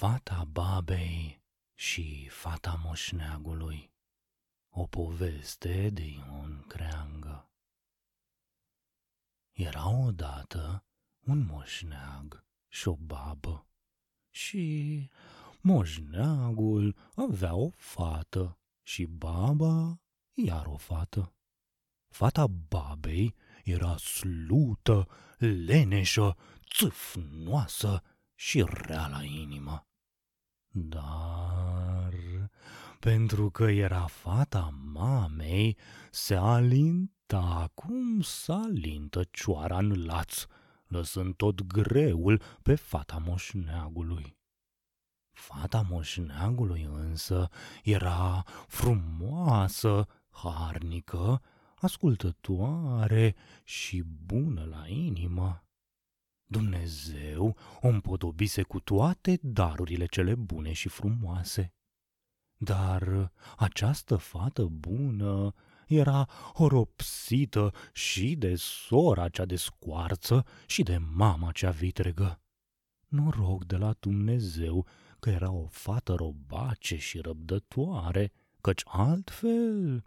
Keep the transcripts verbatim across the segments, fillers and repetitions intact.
Fata Babei și Fata Moșneagului. O poveste de Ion Creangă. Era odată un moșneag și o babă și moșneagul avea o fată și baba iar o fată. Fata babei era slută, leneșă, țâfnoasă și rea la inimă. Dar pentru că era fata mamei, se alinta cum s-alintă cioara în laț, lăsând tot greul pe fata moșneagului. Fata moșneagului însă era frumoasă, harnică, ascultătoare și bună la inimă. Dumnezeu o împodobise cu toate darurile cele bune și frumoase. Dar această fată bună era oropsită și de sora cea de scoarță și de mama cea vitregă. Noroc de la Dumnezeu că era o fată robace și răbdătoare, căci altfel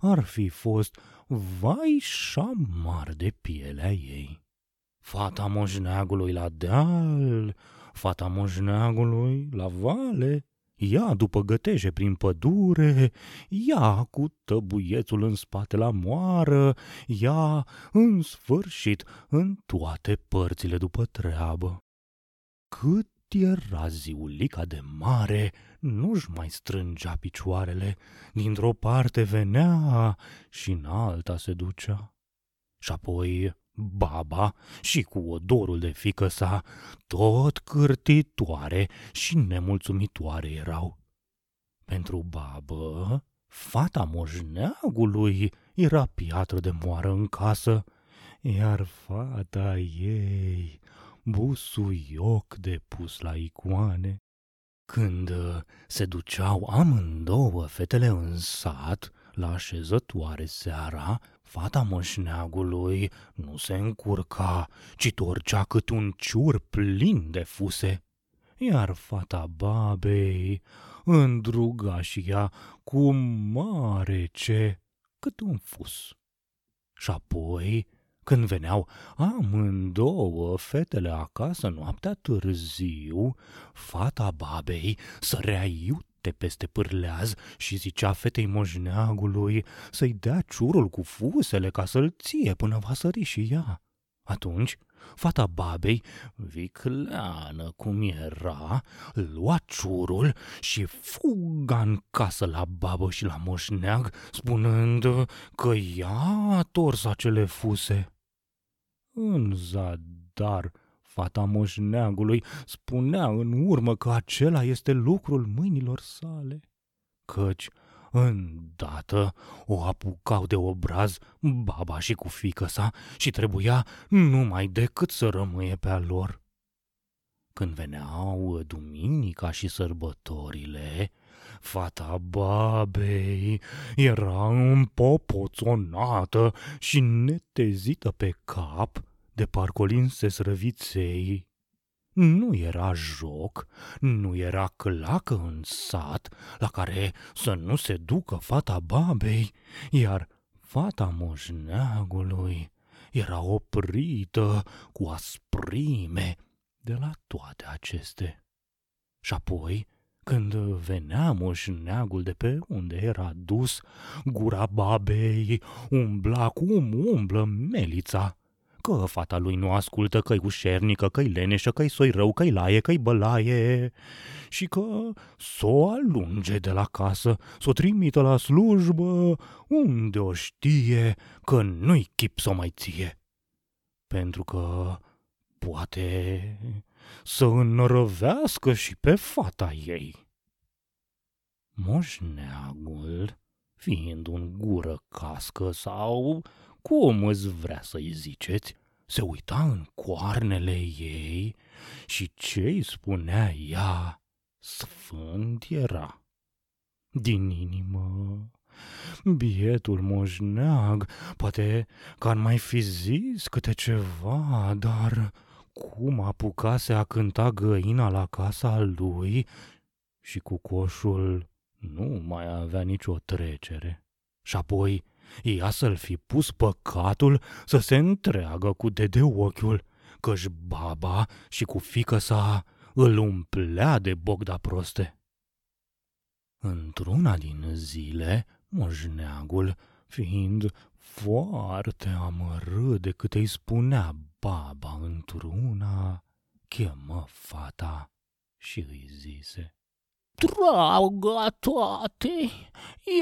ar fi fost vai șamar de pielea ei. Fata moșneagului la deal, fata moșneagului la vale, ea după găteje prin pădure, ea cu tăbuiețul în spate la moară, ea în sfârșit în toate părțile după treabă. Cât era ziulica de mare, nu-și mai strângea picioarele, dintr-o parte venea și în alta se ducea. Și apoi baba și cu odorul de fică sa, tot cârtitoare și nemulțumitoare erau. Pentru babă, fata moșneagului era piatră de moară în casă, iar fata ei busuioc de pus la icoane. Când se duceau amândouă fetele în sat, la așezătoare seara, fata moșneagului nu se încurca, ci torcea cât un ciur plin de fuse, iar fata babei îndruga și ea cu mare ce cât un fus. Și apoi, când veneau amândouă fetele acasă noaptea târziu, fata babei sărea iute peste pârleaz și zicea fetei moșneagului să-i dea ciurul cu fusele ca să-l ție până va sări și ea. Atunci, fata babei, vicleană cum era, lua ciurul și fuga în casă la babă și la moșneag, spunând că ea a tors acele fuse. În zadar, fata moșneagului spunea în urmă că acela este lucrul mâinilor sale, căci îndată o apucau de obraz baba și cu fiică sa și trebuia numai decât să rămâie pe-a lor. Când veneau duminica și sărbătorile, fata babei era împopoțonată și netezită pe cap, de parcolinse răviței. Nu era joc, nu era clacă în sat la care să nu se ducă fata babei, iar fata moșneagului era oprită cu asprime de la toate aceste. Și apoi, când venea moșneagul de pe unde era dus, gura babei umbla cum umblă melița, că fata lui nu ascultă, că-i ușernică, că-i leneșă, că-i soi rău, că-i laie, că-i bălaie și că s-o alunge de la casă, s-o trimită la slujbă, unde o știe că nu-i chip s-o mai ție. Pentru că poate să înrăvească și pe fata ei. Moșneagul, fiind un gură cască sau cum îți vrea să-i ziceți, se uita în coarnele ei și ce-i spunea ea, sfânt era. Din inimă, bietul moșneag, poate că ar mai fi zis câte ceva, dar cum apucase a cânta găina la casa lui și cu coșul nu mai avea nicio trecere. Și apoi ia să-l fi pus păcatul să se întreagă cu dedeochiul, că-și baba și cu fiică sa îl umplea de bogda proste. Într-una din zile, moșneagul, fiind foarte amărât de cât îi spunea baba într-una, chemă fata și îi zise: „Dragă toate,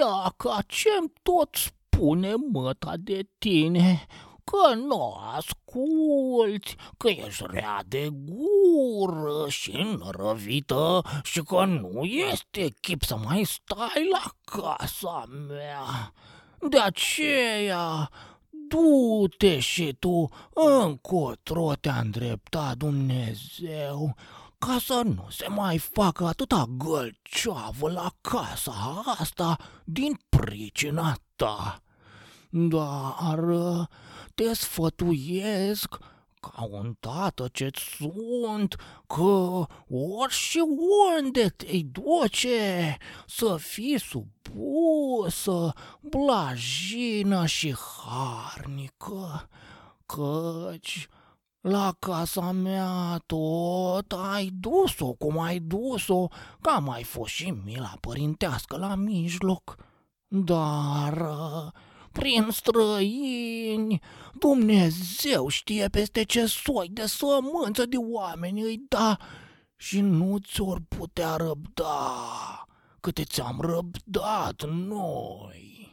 ia ca ce-mi tot spune măta de tine, că n-o asculți, că ești rea de gură și înrăvită și că nu este chip să mai stai la casa mea. De aceea, du-te și tu încotro te-a îndreptat Dumnezeu, ca să nu se mai facă atâta gălceavă la casa asta din pricina ta. Dar te sfătuiesc ca un tată ce-ți sunt, că ori și unde te-i duce, să fii supusă, blajină și harnică, căci la casa mea tot ai dus-o cum ai dus-o, că am mai fost și mila părintească la mijloc, dar prin străini, Dumnezeu știe peste ce soi de sămânță de oameni îi da și nu ți-or putea răbda câte ți-am răbdat noi."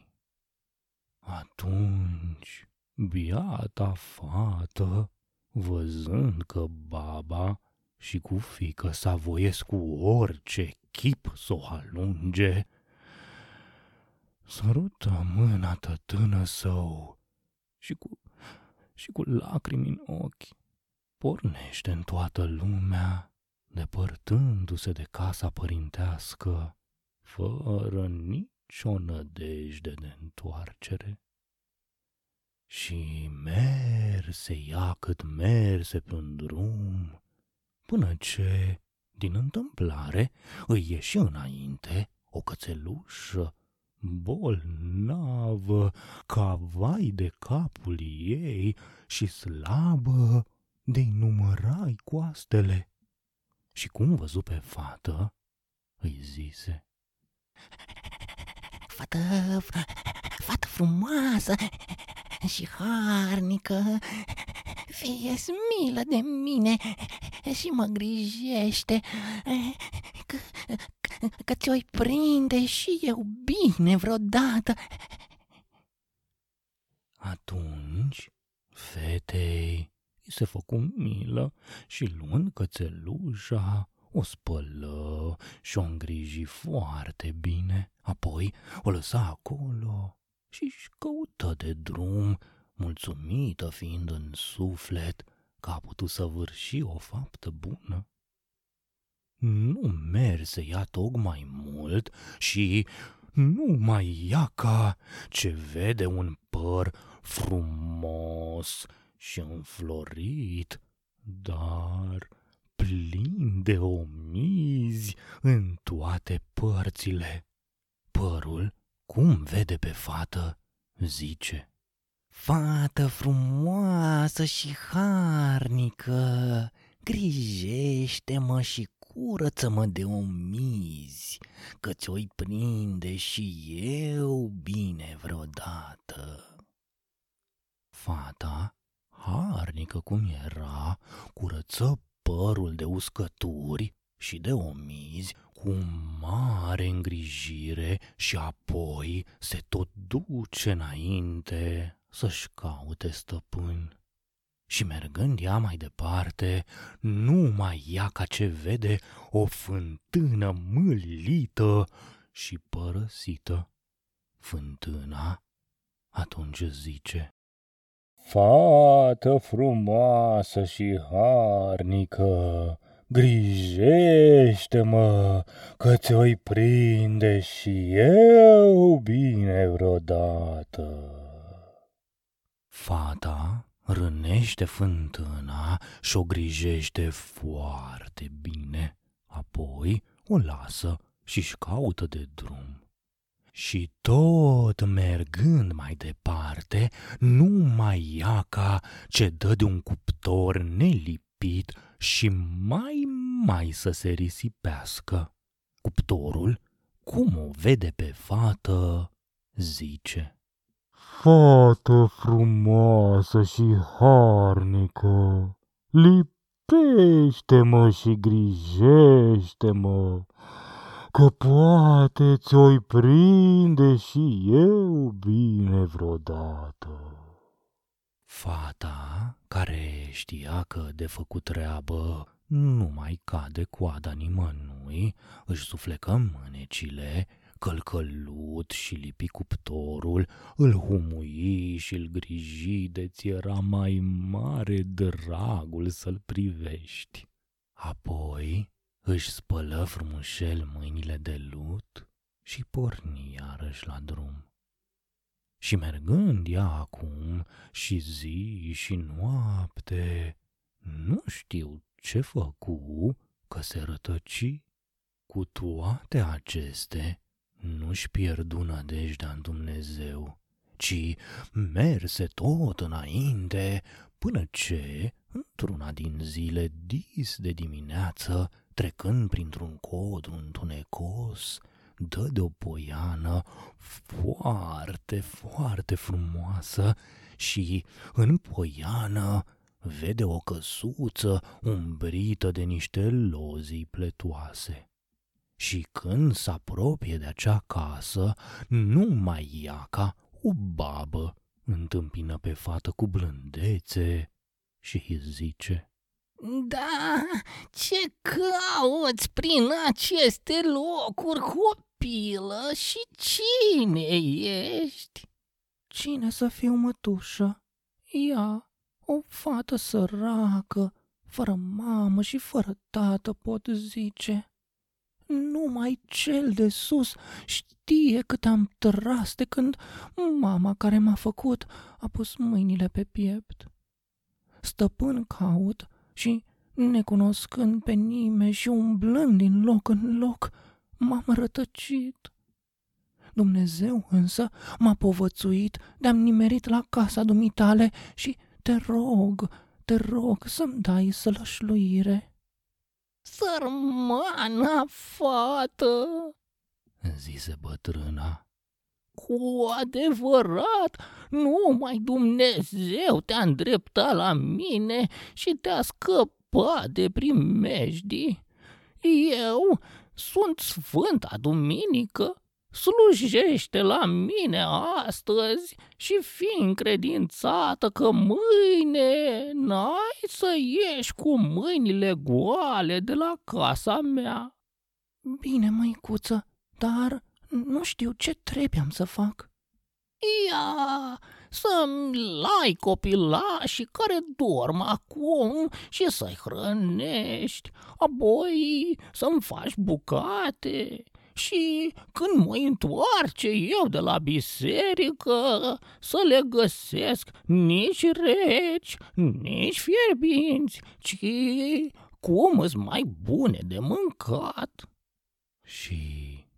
Atunci, biata fată, văzând că baba și cu fiică s-a voiesc cu orice chip să o alunge, sărută mâna tătână său și cu, și cu lacrimi în ochi pornește în toată lumea, depărtându-se de casa părintească, fără nicio nădejde de întoarcere. Și merse ea cât merse pe un drum, până ce, din întâmplare, îi ieși înainte o cățelușă bolnavă, ca vai de capul ei și slabă de-i numărai coastele. Și cum văzu pe fată, îi zise: „Fată, fată frumoasă și harnică, fie-ți milă de mine și mă grijește, că, că, că ți-o-i prinde și eu bine vreodată." Atunci fetei se făcu milă și, luând cățelușa, o spălă și o îngriji foarte bine, apoi o lăsa acolo și-și căută de drum, mulțumită fiind în suflet că a putut săvârși o faptă bună. Nu merse ea tocmai mult și nu mai ia ca ce vede un păr frumos și înflorit, dar plin de omizi în toate părțile. Părul, cum vede pe fată, zice: „Fată frumoasă și harnică, grijește-mă și curăță-mă de omizi, că ți-o-i prinde și eu bine vreodată." Fata, harnică cum era, curăță părul de uscături și de omizi cu mare îngrijire și apoi se tot duce înainte să-și caute stăpân. Și mergând ea mai departe, nu mai ia ca ce vede o fântână mâlită și părăsită. Fântâna atunci zice: „Fată frumoasă și harnică, grijește-mă, că ți-o-i prinde și eu bine vreodată." Fata Rănește fântâna și o grijește foarte bine, apoi o lasă și-și caută de drum. Și tot mergând mai departe, numai iaca ce dă de un cuptor nelipit și mai mai să se risipească. Cuptorul, cum o vede pe fată, zice: Fată frumoasă și harnică, lipește-mă și grijește-mă, că poate ți-o-i prinde și eu bine vreodată. Fata, care știa că de făcut treabă nu mai cade coada nimănui, își suflecă mânecile, călcălut și lipi cuptorul, îl humui și îl griji de ți era mai mare dragul să-l privești. Apoi își spălă frumușel mâinile de lut și porni iarăși la drum. Și mergând ea acum și zi și noapte, nu știu ce făcu că se rătăci. Cu toate aceste, nu-și pierdu nădejdea în Dumnezeu, ci merse tot înainte, până ce, într-una din zile dis de dimineață, trecând printr-un codru întunecos, dă de o poiană foarte, foarte frumoasă și în poiană vede o căsuță umbrită de niște lozii pletoase. Și când s-apropie de acea casă, numai iaca, o babă, întâmpină pe fată cu blândețe și îi zice: Da, ce cauți prin aceste locuri, copilă, și cine ești? Cine să fiu, mătușă? Ea, o fată săracă, fără mamă și fără tată, pot zice. Numai cel de sus știe cât am tras de când mama care m-a făcut a pus mâinile pe piept. Stăpân caut și, necunoscând pe nimeni și umblând din loc în loc, m-am rătăcit. Dumnezeu însă m-a povățuit de-am nimerit la casa dumitale și te rog, te rog să-mi dai sălășluire. Sărmana fată, zise bătrâna, cu adevărat numai Dumnezeu te-a îndreptat la mine și te-a scăpat de primejdii. Eu sunt Sfânta Duminică, slujește la mine astăzi și fii încredințată că mâine n-ai să ieși cu mâinile goale de la casa mea. Bine, măicuță, dar nu știu ce trebuie am să fac. Ia să-mi lai copilașii care dorm acum și să-i hrănești, apoi să-mi faci bucate. Și când mă întoarce eu de la biserică, să le găsesc nici reci, nici fierbinți, ci cum îs mai bune de mâncat. Și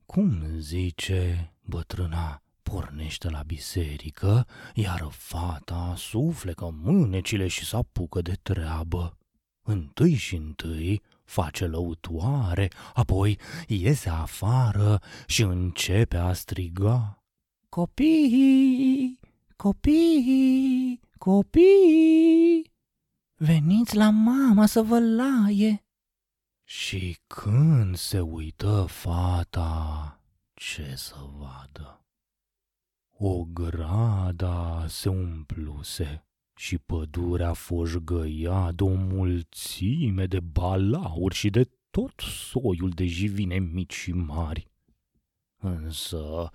cum zice, bătrâna pornește la biserică, iar fata suflecă mânecile și s-apucă de treabă. Întâi și întâi face lăutoare, apoi iese afară și începe a striga: Copii, copii, copii, veniți la mama să vă laie! Și când se uită fata, ce să vadă? O grada se umpluse și pădurea foșgăia de o mulțime de balauri și de tot soiul de jivine mici și mari. Însă,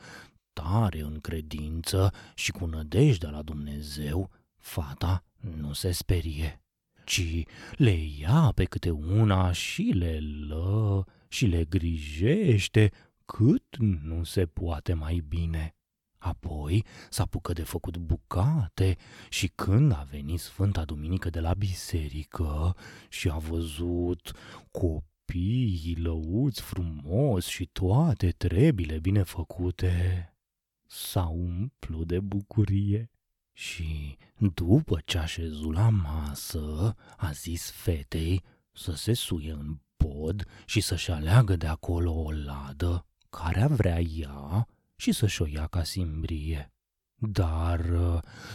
tare în credință și cu nădejdea la Dumnezeu, fata nu se sperie, ci le ia pe câte una și le lă și le grijește cât nu se poate mai bine. Apoi s-apucă de făcut bucate și când a venit Sfânta Duminică de la biserică și a văzut copiii lăuți frumos și toate trebile bine făcute, s-a umplut de bucurie. Și după ce a șezut la masă, a zis fetei să se suie în pod și să-și aleagă de acolo o ladă care vrea ea și să-și o ia ca simbrie. Dar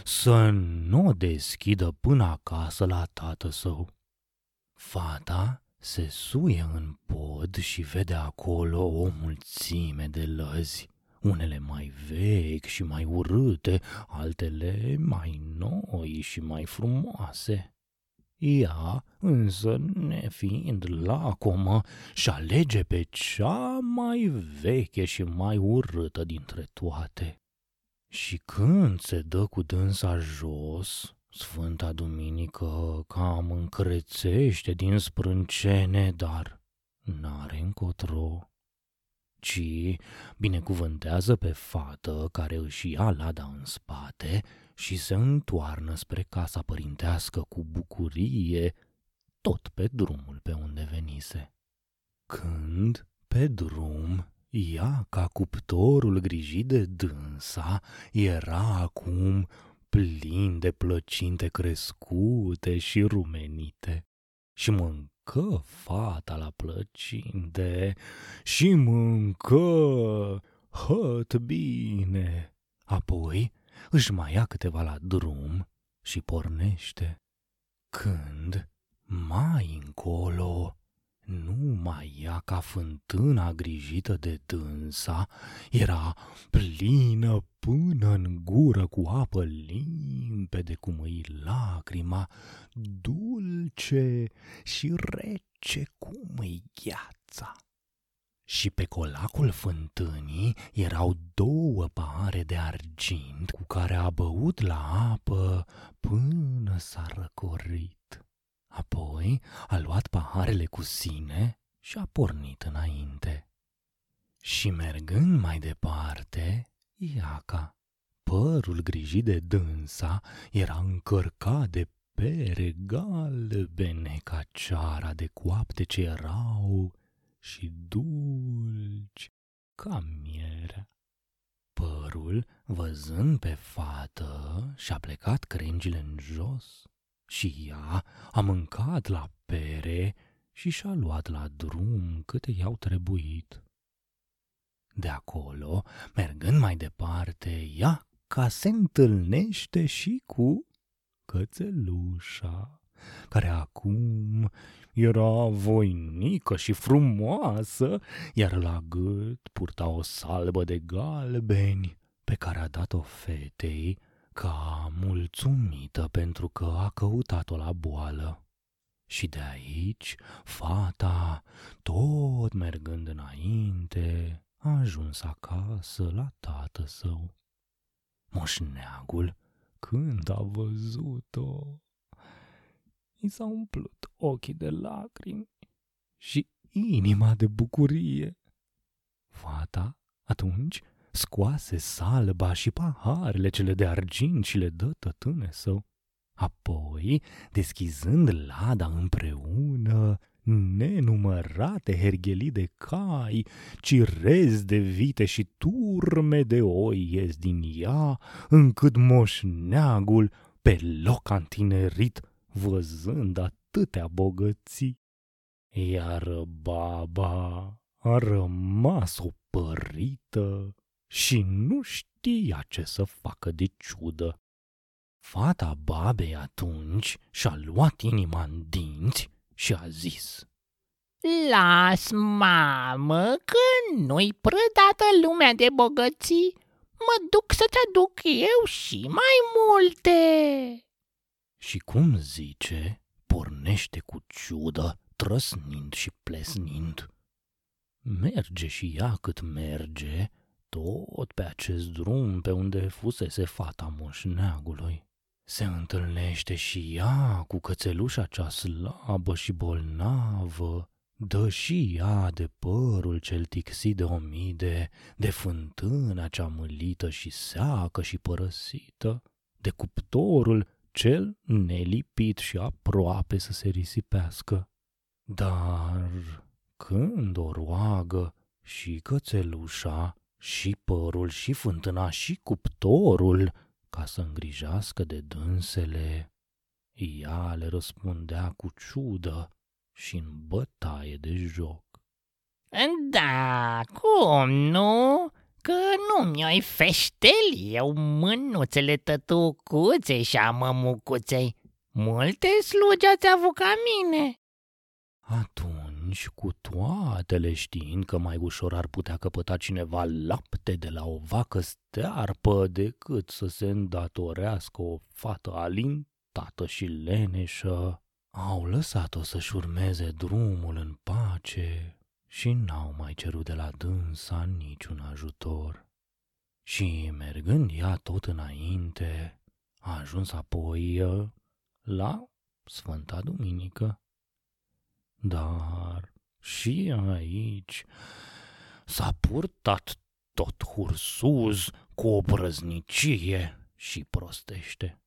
să nu o deschidă până acasă la tatăl său. Fata se suie în pod și vede acolo o mulțime de lăzi, unele mai vechi și mai urâte, altele mai noi și mai frumoase. Ea, însă, nefiind lacomă, și alege pe cea mai veche și mai urâtă dintre toate. Și când se dă cu dânsa jos, Sfânta Duminică cam încrețește din sprâncene, dar n-are încotro, ci binecuvântează pe fată care își ia lada în spate și se întoarnă spre casa părintească cu bucurie, tot pe drumul pe unde venise. Când, pe drum, ea, ca cuptorul grijit de dânsa, era acum plin de plăcinte crescute și rumenite și mâncă Mâncă fata la plăcinte și mâncă hăt bine. Apoi își mai ia câteva la drum și pornește. Când, mai încolo, nu mai ia ca fântâna grijită de dânsa era plină până în gură cu apă limpede, cum îi lacrima, dulce și rece cum îi gheața. Și pe colacul fântânii erau două pahare de argint cu care a băut la apă până s-a răcorit. Apoi a luat paharele cu sine și a pornit înainte. Și mergând mai departe, iaca, părul grijit de dânsa, era încărcat de pere galbene ca ceara, de coapte ce erau și dulci ca mierea. Părul, văzând pe fată, și-a plecat crengile în jos. Și ea a mâncat la pere și și-a luat la drum câte i-au trebuit. De acolo, mergând mai departe, ea ca se întâlnește și cu cățelușa, care acum era voinică și frumoasă, iar la gât purta o salbă de galbeni pe care a dat-o fetei, ca mulțumită pentru că a căutat-o la boală. Și de aici, fata, tot mergând înainte, a ajuns acasă la tatăl său. Moșneagul, când a văzut-o, i s-a umplut ochii de lacrimi și inima de bucurie. Fata, atunci, scoase salba și paharele cele de argint și le dă tătâne său. Apoi, deschizând lada împreună, nenumărate herghelii de cai, cirezi de vite și turme de oi ies din ea, încât moșneagul pe loc a întinerit, văzând atâtea bogății. Iar baba a rămas opărită și nu știa ce să facă de ciudă. Fata babei atunci și-a luat inima în dinți și a zis: "Las, mamă, că nu-i prădată lumea de bogății, mă duc să-ți aduc eu și mai multe." Și cum zice, pornește cu ciudă, trăsnind și plesnind. Merge și ea cât merge, tot pe acest drum pe unde fusese fata moșneagului. Se întâlnește și ea cu cățelușa cea slabă și bolnavă, dă și ea de părul cel tixit de omide, de fântâna cea mâlită și seacă și părăsită, de cuptorul cel nelipit și aproape să se risipească. Dar când o roagă și cățelușa, și părul, și fântâna, și cuptorul, ca să îngrijească de dânsele, ea le răspundea cu ciudă și în bătaie de joc. Da, cum nu? Că nu mi-ai feștel eu mânuțele tătucuței și a mămucuței. Multe slugi ați avut ca mine. Atunci, cu toate le știind că mai ușor ar putea căpăta cineva lapte de la o vacă stearpă decât să se îndatorească o fată alintată și leneșă, au lăsat-o să-și urmeze drumul în pace și n-au mai cerut de la dânsa niciun ajutor. Și, mergând ea tot înainte, a ajuns apoi la Sfânta Duminică. Dar și aici s-a purtat tot hursuz, cu obrăznicie și prostește.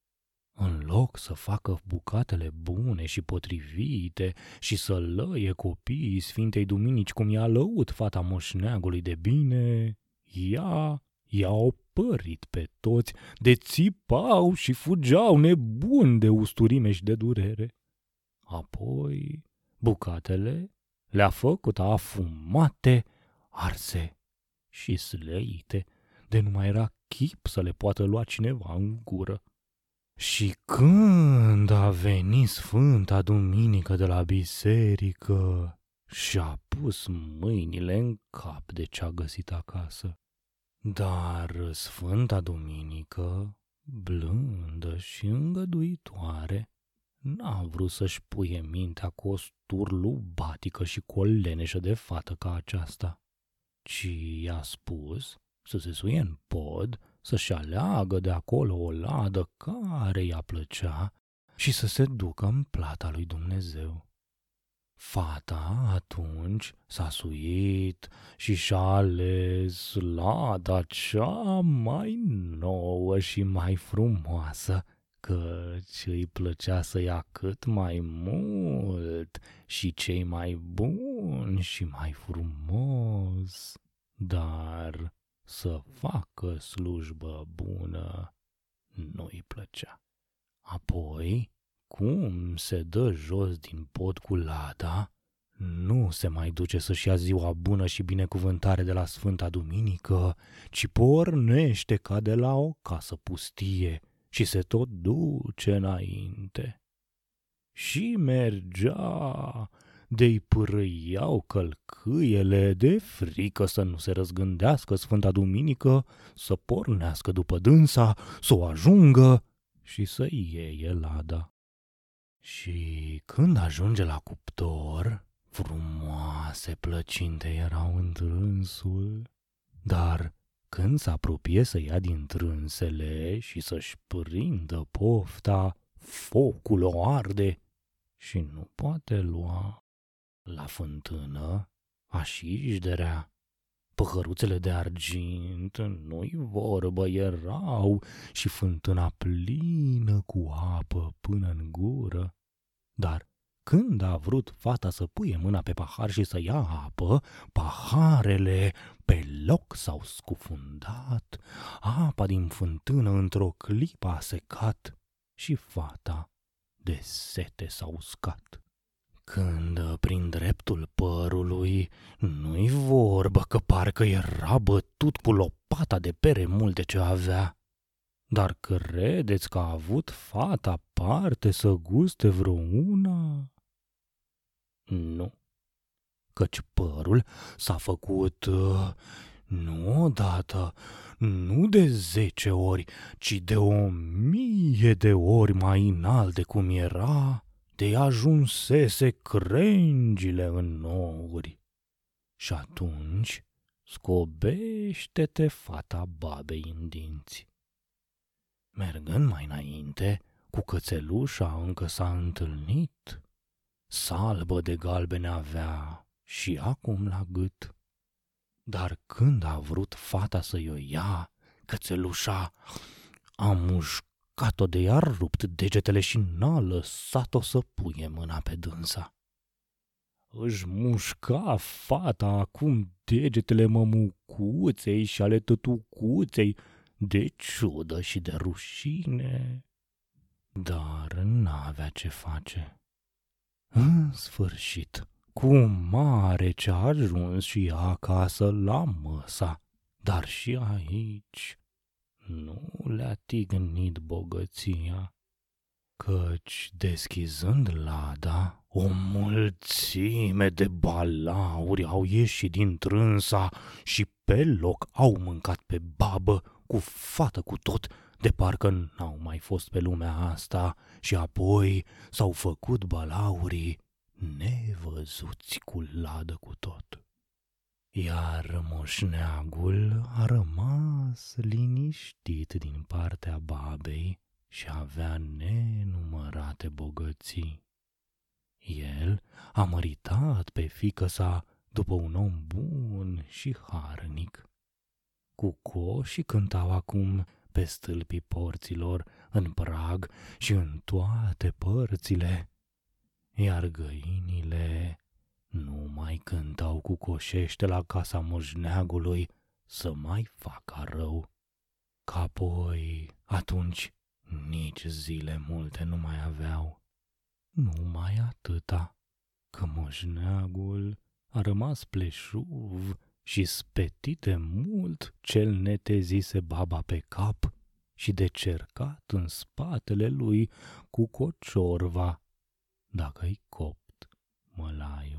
În loc să facă bucatele bune și potrivite și să lăie copiii Sfintei Duminici cum i-a lăut fata moșneagului de bine, ea i-a opărit pe toți, de țipau și fugeau nebuni de usturime și de durere. Apoi bucatele le-a făcut afumate, arse și sleite, de nu mai era chip să le poată lua cineva în gură. Și când a venit Sfânta Duminică de la biserică, și-a pus mâinile în cap de ce-a găsit acasă. Dar Sfânta Duminică, blândă și îngăduitoare, n-a vrut să-și puie mintea cu o sturlubatică și cu o leneșă de fată ca aceasta, ci i-a spus să se suie în pod, să-și aleagă de acolo o ladă care i-a plăcea și să se ducă în plata lui Dumnezeu. Fata atunci s-a suit și și-a ales lada cea mai nouă și mai frumoasă, căci îi plăcea să ia cât mai mult și cei mai buni și mai frumos, dar să facă slujbă bună nu-i plăcea. Apoi, cum se dă jos din pod cu lada, nu se mai duce să-și ia ziua bună și binecuvântare de la Sfânta Duminică, ci pornește ca de la o casă pustie și se tot duce înainte. Și mergea, de-i pârâiau călcâiele de frică să nu se răzgândească Sfânta Duminică, să pornească după dânsa, să o ajungă și să iei lada. Și când ajunge la cuptor, frumoase plăcinte erau în trânsul, dar când s-apropie să ia din trânsele și să-și prindă pofta, focul o arde și nu poate lua. La fântână a-și ișderea. Păhăruțele de argint, nu-i vorbă, erau și fântâna plină cu apă până în gură. Dar când a vrut fata să puie mâna pe pahar și să ia apă, paharele pe loc s-au scufundat, apa din fântână într-o clipă a secat și fata de sete s-a uscat. Când prin dreptul părului, nu-i vorbă că parcă era bătut cu lopata de pere multe ce avea. Dar credeți că a avut fata parte să guste vreuna? Nu, căci părul s-a făcut nu odată, nu de zece ori, ci de o mie de ori mai înalt de cum era, de ajunsese crengile în nouri. Și atunci scobește-te, fata babei, în dinți. Mergând mai înainte, cu cățelușa încă s-a întâlnit. Salbă de galbene avea, și acum la gât. Dar când a vrut fata să-i o ia, cățelușa a mușcat-o de iar rupt degetele și n-a lăsat-o să puie mâna pe dânsa. Își mușca fata acum degetele mămucuței și ale tătucuței, de ciudă și de rușine, dar n-avea ce face. În sfârșit, cu mare ce a ajuns și ea acasă la măsa, dar și aici nu le-a tignit bogăția, căci deschizând lada, o mulțime de balauri au ieșit din trânsa și pe loc au mâncat pe babă cu fată cu tot, de parcă n-au mai fost pe lumea asta, și apoi s-au făcut balaurii nevăzuți cu ladă cu tot. Iar moșneagul a rămas liniștit din partea babei și avea nenumărate bogății. El a măritat pe fiică sa după un om bun și harnic. Cucoșii cântau acum pe stâlpii porților, în prag și în toate părțile, iar găinile nu mai cântau cucoșește la casa moșneagului să mai facă rău. Că apoi, atunci, nici zile multe nu mai aveau, numai atâta, că moșneagul a rămas pleșuv și spetite mult cel netezise baba pe cap și de cercat în spatele lui cu cociorva, dacă-i copt mălaie.